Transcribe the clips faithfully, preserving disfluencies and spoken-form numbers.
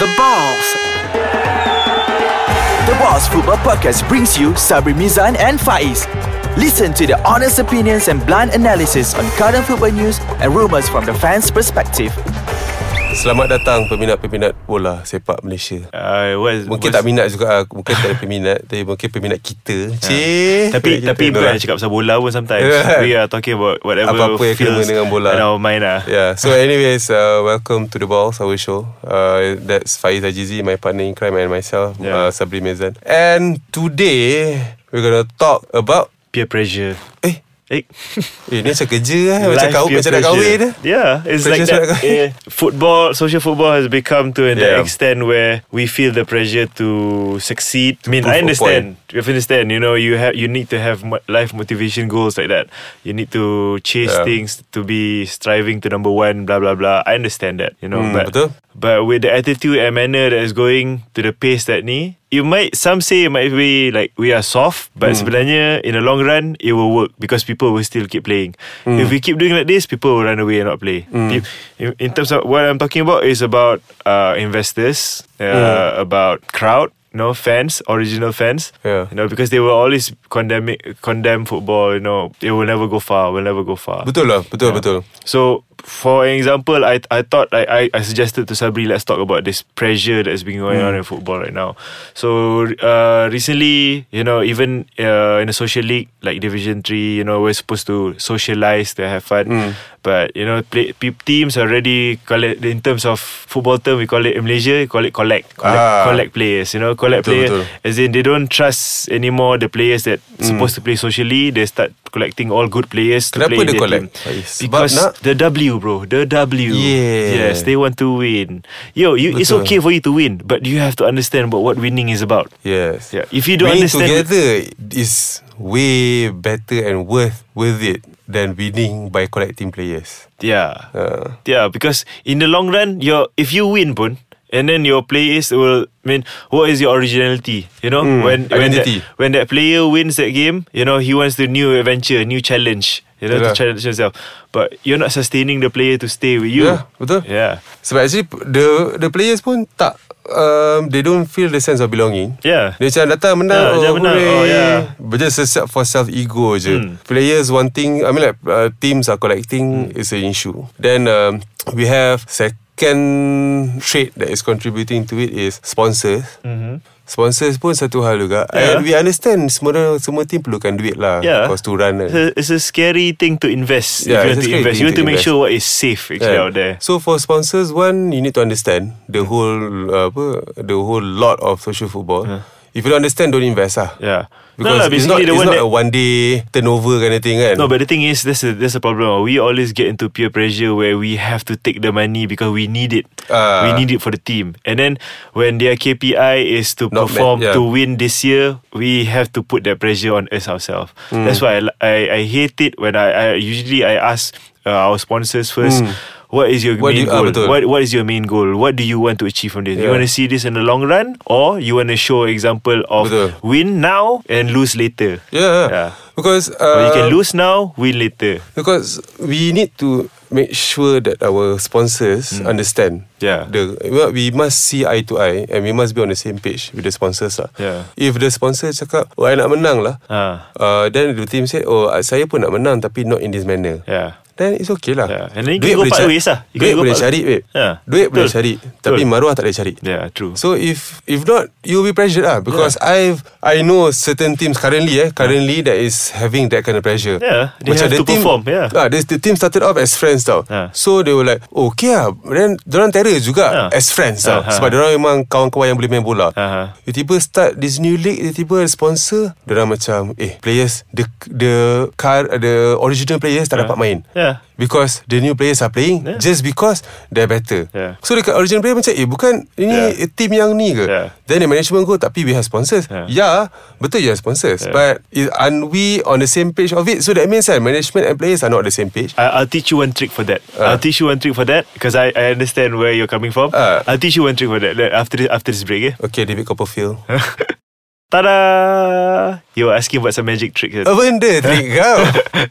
The Balls. The Balls Football Podcast brings you Sabri Mizan and Faiz. Listen to their honest opinions and blunt analysis on current football news and rumours from the fans' perspective. Selamat datang peminat-peminat bola sepak Malaysia. Uh, was, mungkin was, tak minat juga, mungkin tak ada peminat, tapi mungkin peminat kita. Cik. Tapi kita tapi bukan cakap pasal bola pun sometimes. We are talking about whatever apa-apa feels dengan bola. And our mind lah. Yeah. So anyways, uh, welcome to The Balls, our show. Uh, that's Faiz Ajizi, my partner in crime, and myself, yeah. uh, Sabri Mizan. And today we're going to talk about peer pressure. Eh? Eh, eh ni macam kerja lah. Macam kau macam nak kahwin dah. Yeah, it's pressure like that. eh, Football, social football has become to an yeah. extent where we feel the pressure to succeed. To I mean, I understand. You understand, you know, you have you need to have life motivation goals like that. You need to chase yeah. things, to be striving to number one, blah blah blah. I understand that, you know. Mm, but betul? But with the attitude and manner that is going to the pace that ni, you might, some say it might be like we are soft, but mm. sebenarnya in the long run it will work because people will still keep playing. Mm. If we keep doing like this, people will run away and not play. Mm. In, in terms of what I'm talking about is about uh, investors, uh, mm. about crowd, you know, fans, original fans. Yeah. You know, because they will always condemn condemn football. You know, it will never go far. Will never go far. Betul lah, betul yeah. betul. So, for example, I I thought like, I I suggested to Sabri, let's talk about this pressure that's been going mm. on in football right now. So uh, recently, you know, even uh, in the social league like Division Three, you know, we're supposed to socialize to have fun, mm. but you know, play, teams already call it, in terms of football term, we call it in Malaysia, we call it collect, collect, ah. collect players. You know, collect betul, players, betul. As in they don't trust anymore the players that mm. supposed to play socially. They start collecting all good players. Kenapa to play in their collect? Team. Because the W. Bro, the W. Yeah. Yes, they want to win. Yo, you, it's okay for you to win, but you have to understand about what winning is about. Yes. Yeah. If you don't winning understand, winning together is way better and worth worth it than winning by collecting players. Yeah. Uh. Yeah, because in the long run, your if you win, pun. And then your players will, I mean, what is your originality? You know, mm, when when that, when that player wins that game, you know, he wants the new adventure, new challenge. You know, yeah. to challenge himself. But you're not sustaining the player to stay with you. Yeah, betul. Yeah. So actually, the the players pun tak, um, they don't feel the sense of belonging. Yeah. Dia macam datang menang, yeah, oh, menang. Oh, yeah. But just for self ego je. Mm. Players wanting, I mean, like uh, teams are collecting mm. is an issue. Then um, we have sec. Second trait that is contributing to it is sponsors. Mm-hmm. Sponsors pun satu hal juga. Yeah. And we understand semua semua team perlukan duit lah. Yeah. Cost to run. It's a, it's a scary thing to invest. Yeah, if you want to invest. You want to, to make invest. Sure what is safe actually yeah. out there. So for sponsors, one, you need to understand the whole uh, apa, the whole lot of social football. Yeah. If you don't understand, don't invest lah. Yeah. Because no, no, it's not, it's not that, a one day turnover kind of thing kan. No, but the thing is, that's a, that's a problem. We always get into peer pressure where we have to take the money because we need it. uh, We need it for the team. And then when their K P I is to perform bad, yeah. to win this year, we have to put that pressure on us ourselves. mm. That's why I, I, I hate it when I, I usually I ask uh, our sponsors first. mm. What is your what main you, goal? Ah, what What is your main goal? What do you want to achieve from this? Yeah. You want to see this in the long run, or you want to show example of betul. Win now and lose later? Yeah, yeah. Because uh, you can lose now, win later. Because we need to make sure that our sponsors mm. understand. Yeah, the we must see eye to eye, and we must be on the same page with the sponsors lah. Yeah. If the sponsor cakap, oh I nak menang lah, ah. uh, then the team said, oh saya pun nak menang tapi not in this manner. Yeah. Then it's okay lah. Yeah. And then duit boleh cari, lah. Duit boleh cari, babe. Yeah. Duit true. Boleh cari, tapi true. Maruah tak boleh cari. Yeah, true. So if if not, you'll be pressured lah. Because yeah. I've I know certain teams currently, eh, currently yeah. that is having that kind of pressure. Yeah, they macam have the to team, perform. Yeah. Ah, this, the team started off as friends tau. Yeah. So they were like, oh, okay lah. Then diorang terror juga yeah. as friends tau. Uh-huh. Sebab diorang memang kawan-kawan yang boleh main bola. Uh-huh. Tiba-tiba start this new league, tiba-tiba sponsor, diorang macam, eh, players the the car the original players tak yeah. dapat main. Yeah. Because the new players are playing yeah. just because they're better. Yeah. So the original player macam, eh bukan ini yeah. team yang ni ke? Yeah. Then the management go, tapi we have sponsors. Ya, yeah. yeah, betul you have sponsors. Yeah. But is, aren't we on the same page of it? So that means that uh, management and players are not on the same page. I, I'll teach you one trick for that. Uh. I'll teach you one trick for that because I, I understand where you're coming from. Uh. I'll teach you one trick for that after this, after this break. Eh? Okay, David Copperfield. Ta-da! You were asking about some magic trick. Apa benda trick kau?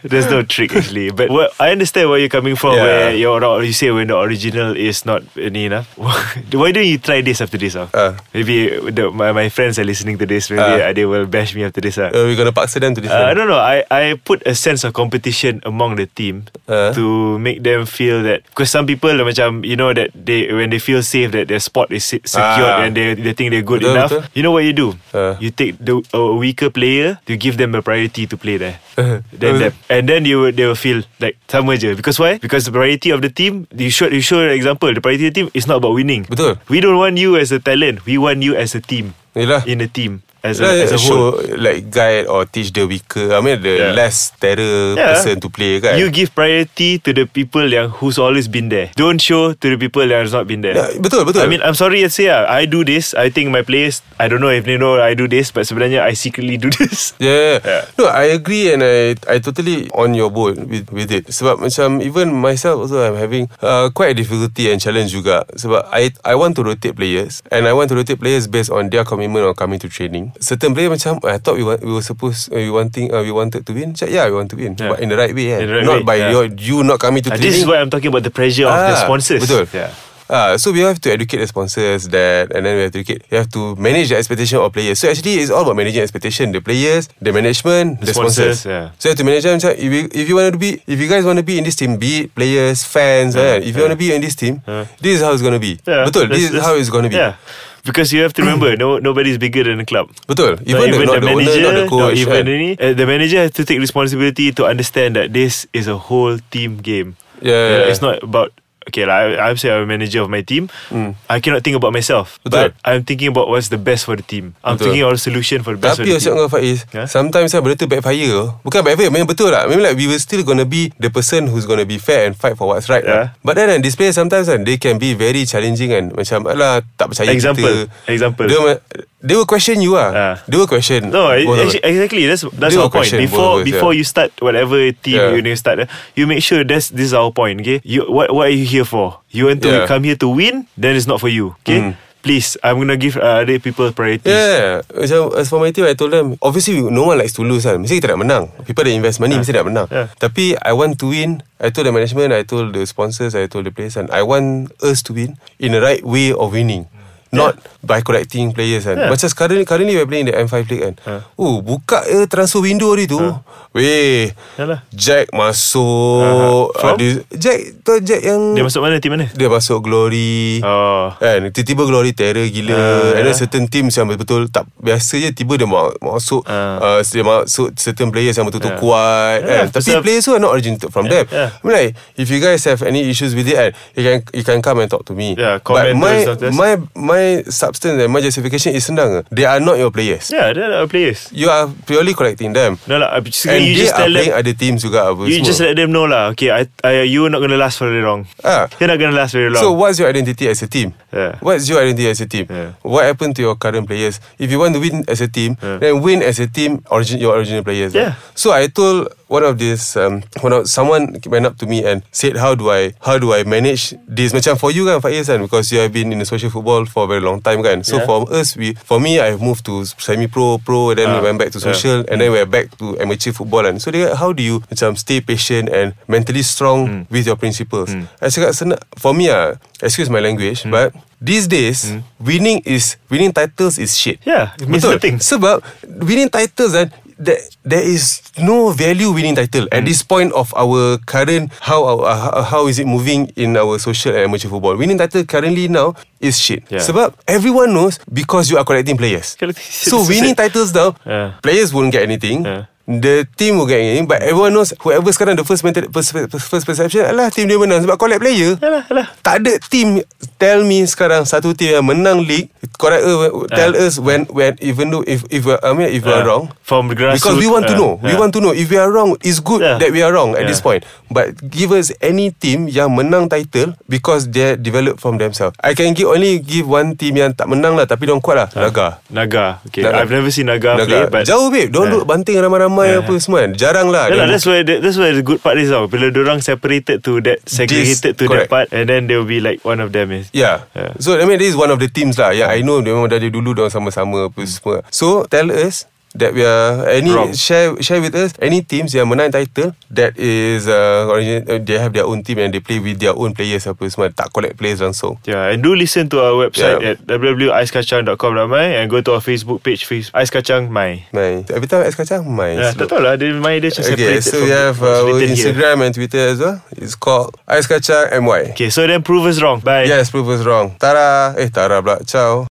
There's no trick actually. But what, I understand where you're coming from, yeah. Where you're, you say when the original is not any enough. Why don't you try this after this? Uh. Maybe the, my, my friends are listening to this. Maybe uh. they will bash me after this. Uh. Uh, we're going to paksa them to this. Uh, I don't know. I, I put a sense of competition among the team uh. to make them feel that. Because some people, like, you know, that they when they feel safe that their spot is secured uh. and they, they think they're good betul, enough. Betul? You know what you do? Uh. You You take the a weaker player, you give them a priority to play there. Uh-huh. Then uh-huh. That, and then you they will feel like sama je. Because why? Because the priority of the team. You show you show an example. The priority of the team is not about winning. Betul. We don't want you as a talent. We want you as a team. Yelah. In a team. As a, yeah, as a whole show, like guide or teach the weaker, I mean the yeah. less terror yeah. person to play kan? You give priority to the people yang who's always been there. Don't show to the people that has not been there. Yeah, betul betul. I mean I'm sorry to say lah, I do this. I think my players, I don't know if they know I do this, but sebenarnya I secretly do this. Yeah, yeah. yeah. No, I agree and I I totally on your boat with with it. Sebab macam even myself also I'm having uh, quite a difficulty and challenge juga. Sebab I I want to rotate players and I want to rotate players based on their commitment or coming to training. Certain player macam I thought we want, we were supposed uh, we wanting uh, we wanted to win. Cak, yeah, we want to win, yeah. But in the right way, yeah. the right not way, by yeah. your you not coming to. Uh, this is why I'm talking about the pressure ah, of the sponsors. Betul. Yeah. Ah, so we have to educate the sponsors that, and then we have to educate. We have to manage the expectation of players. So actually, it's all about managing expectation. The players, the management, the, the sponsors. sponsors. Yeah. So you have to manage them. If you if you want to be, if you guys want to be in this team, be it players, fans, yeah. right? If you yeah. want to be in this team, yeah. this is how it's going to be. Yeah. Betul. This is how it's going to be. Yeah. Because you have to remember, no nobody's bigger than the club. Betul. Even, even the, the manager, owner, not the coach, even any, uh, the manager has to take responsibility to understand that this is a whole team game. Yeah, yeah, yeah. It's not about. Okay, like I, I'm saying I'm a manager of my team. Mm. I cannot think about myself. Betul. But I'm thinking about what's the best for the team. I'm betul. Thinking about a solution for the best tapi for the team. Tapi yang Faiz, huh? Sometimes benda tu backfire. Bukan backfire, memang betul lah. Memang like we were still gonna be the person who's gonna be fair and fight for what's right. Yeah. Right? But then and display sometimes and they can be very challenging and macam alah tak percaya example. Kita. Example. Example. They will question you ah. Uh. They will question. No, actually, exactly. That's that's they our point. Before both, before yeah. you start whatever team yeah. you need to start, you make sure that's this is our point. Okay, you what what are you here for? You want to yeah. come here to win? Then it's not for you. Okay. Mm. Please, I'm gonna give uh, other people priorities. Yeah, so, as for my team, I told them obviously no one likes to lose kan. Mesti kita nak menang. People that invest money yeah. mesti nak menang yeah. Tapi I want to win. I told the management, I told the sponsors, I told the players, and I want us to win in the right way of winning. Not yeah. by correcting players kan. Yeah. Macam sekarang ni, currently we're playing the M five League kan. Huh. Oh, buka eh, transfer window ni tu. Huh. Weh. Yalah. Jack masuk. Uh-huh. Dia, Jack, tu Jack yang... Dia masuk mana, team mana? Dia masuk Glory. Oh. Kan, tiba-tiba Glory terror gila. Uh, And then certain teams yang betul-betul tak biasa je. Tiba dia masuk, uh. Uh, dia masuk certain players yang betul-betul yeah. kuat. Yeah. Kan. Yeah. Tapi so, players tu are not originated from yeah. them. Yeah. I mean like, if you guys have any issues with it kan, you can, you can come and talk to me. Yeah, but my, my, my My substance and my justification is senang. They are not your players. Yeah, they are not our players. You are purely correcting them. No lah, just, and you they just are tell playing them, other teams juga. Apa, you semua. Just let them know lah. Okay, I, I, you are not going to last very long. Ah. You're not going to last very long. So what's your identity as a team? Yeah. What's your identity as a team? Yeah. What happened to your current players? If you want to win as a team, yeah. then win as a team. Origin, your original players. Yeah. Lah. So I told one of this, um, one of, someone went up to me and said, "How do I, how do I manage this?" Macam for you kan, Faiz kan, because you have been in the social football for very long time kan. So yeah. for us we, for me I've moved to semi-pro, pro, then uh, we went back to social yeah. and then we're back to amateur football kan. So they, how do you macam stay patient and mentally strong mm. with your principles? Mm. I cakap senang for me ah, excuse my language mm. but these days mm. winning is winning titles is shit. Yeah, it means nothing. Sebab winning titles kan, there, there is no value winning title at mm. this point of our current how our, uh, how is it moving in our social and amateur football. Winning title currently now is shit yeah. sebab everyone knows because you are collecting players. So winning titles now yeah. players won't get anything yeah. the team will get anything, but everyone knows whoever sekarang the first mental, first, first perception alah team dia menang sebab collect player. Alah, alah. Tak ada team tell me sekarang satu team yang menang league correct uh, tell uh. us when when even though if if uh, I mean if uh. we are wrong from grassroots, because we want uh, to know uh. we want to know if we are wrong. It's good uh. that we are wrong at uh. this point, but give us any team yang menang title because they develop from themselves. I can give only give one team yang tak menang lah tapi diorang kuat lah. uh. Naga Naga okay Naga. I've never seen Naga, Naga play but jauh babe diorang uh. duduk banting ramai-ramai ramai yeah. apa semua kan. Jarang lah yeah, that's, where the, that's where the good part is now. Bila diorang separated to that, segregated this, to correct. That part. And then there will be like one of them is yeah. yeah. So I mean this is one of the teams lah. Yeah, I know memang dari dulu diorang sama-sama apa semua. So tell us that we are any wrong. share share with us any teams yang menang title that is uh, origin, they have their own team and they play with their own players apa semua, tak collect players langsung. Yeah, and do listen to our website yeah. at w w w dot ais kacang dot com dot my and go to our Facebook page ais kacang my. My. Every time ais kacang my. Yeah, tak tahu lah dia my dia just separated. Okay, so we have our Instagram here. And Twitter as well. It's called ais kacang my. Okay, so then prove us wrong. Bye. Yes, prove us wrong. Tara, eh Tara pula. Ciao.